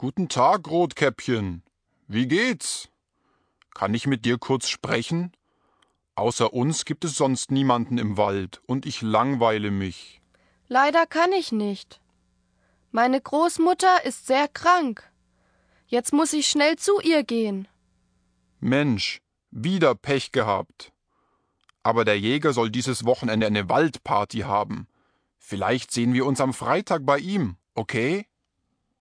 Guten Tag, Rotkäppchen. Wie geht's? Kann ich mit dir kurz sprechen? Außer uns gibt es sonst niemanden im Wald und ich langweile mich. Leider kann ich nicht. Meine Großmutter ist sehr krank. Jetzt muss ich schnell zu ihr gehen. Mensch, wieder Pech gehabt. Aber der Jäger soll dieses Wochenende eine Waldparty haben. Vielleicht sehen wir uns am Freitag bei ihm, okay?